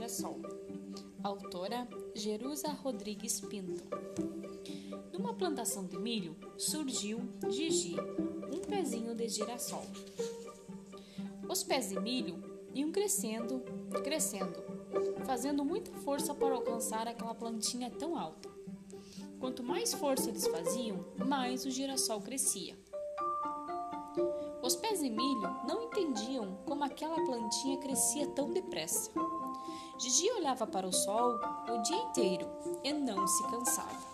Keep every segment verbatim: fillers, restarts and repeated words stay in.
girassol. Autora Jerusa Rodrigues Pinto. Numa plantação de milho, surgiu Gigi, um pezinho de girassol. Os pés de milho iam crescendo, crescendo, fazendo muita força para alcançar aquela plantinha tão alta. Quanto mais força eles faziam, mais o girassol crescia. Os pés de milho não entendiam como aquela plantinha crescia tão depressa. Gigi olhava para o sol o dia inteiro e não se cansava.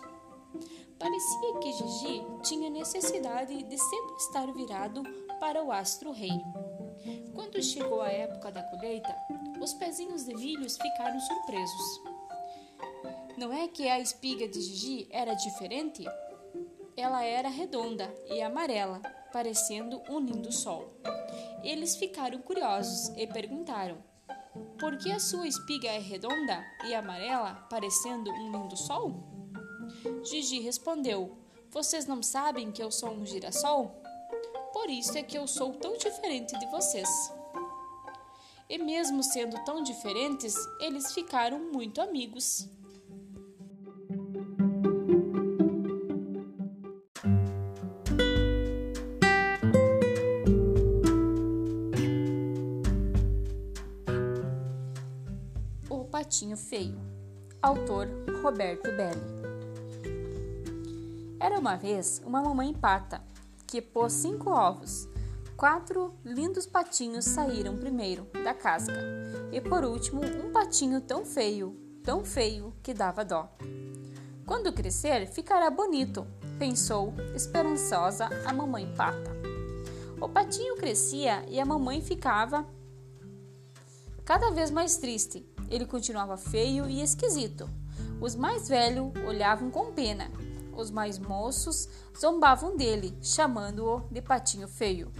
Parecia que Gigi tinha necessidade de sempre estar virado para o astro-rei. Quando chegou a época da colheita, os pezinhos de milho ficaram surpresos. Não é que a espiga de Gigi era diferente? Ela era redonda e amarela, parecendo um lindo sol. Eles ficaram curiosos e perguntaram: por que a sua espiga é redonda e amarela, parecendo um lindo sol? Gigi respondeu: vocês não sabem que eu sou um girassol? Por isso é que eu sou tão diferente de vocês. E mesmo sendo tão diferentes, eles ficaram muito amigos. O Patinho Feio. Autor Roberto Belli. Era uma vez uma mamãe pata que pôs cinco ovos. Quatro lindos patinhos saíram primeiro da casca, e por último um patinho tão feio, tão feio, que dava dó. Quando crescer, ficará bonito, pensou esperançosa a mamãe pata. O patinho crescia e a mamãe ficava cada vez mais triste. Ele continuava feio e esquisito. Os mais velhos olhavam com pena. Os mais moços zombavam dele, chamando-o de patinho feio.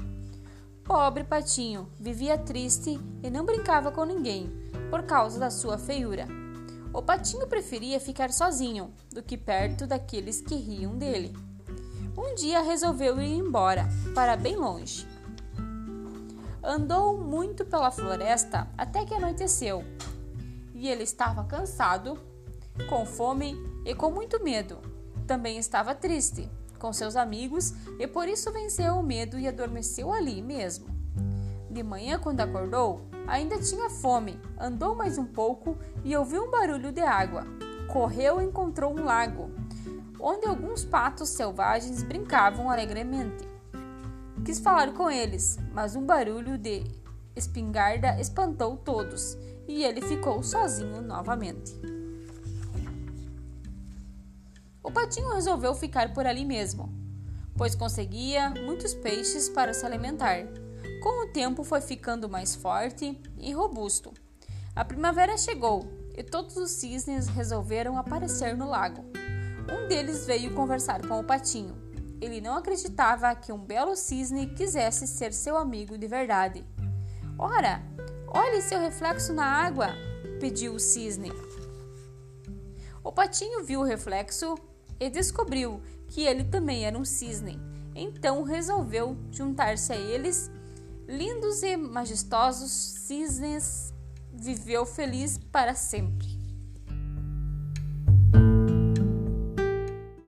Pobre patinho, vivia triste e não brincava com ninguém, por causa da sua feiura. O patinho preferia ficar sozinho, do que perto daqueles que riam dele. Um dia resolveu ir embora, para bem longe. Andou muito pela floresta até que anoiteceu. E ele estava cansado, com fome e com muito medo. Também estava triste com seus amigos, e por isso venceu o medo e adormeceu ali mesmo. De manhã, quando acordou, ainda tinha fome, andou mais um pouco e ouviu um barulho de água. Correu e encontrou um lago, onde alguns patos selvagens brincavam alegremente. Quis falar com eles, mas um barulho de espingarda espantou todos, e ele ficou sozinho novamente. O patinho resolveu ficar por ali mesmo, pois conseguia muitos peixes para se alimentar. Com o tempo foi ficando mais forte e robusto. A primavera chegou e todos os cisnes resolveram aparecer no lago. Um deles veio conversar com o patinho. Ele não acreditava que um belo cisne quisesse ser seu amigo de verdade. Ora, olhe seu reflexo na água, pediu o cisne. O patinho viu o reflexo e descobriu que ele também era um cisne. Então resolveu juntar-se a eles. Lindos e majestosos cisnes, viveu feliz para sempre.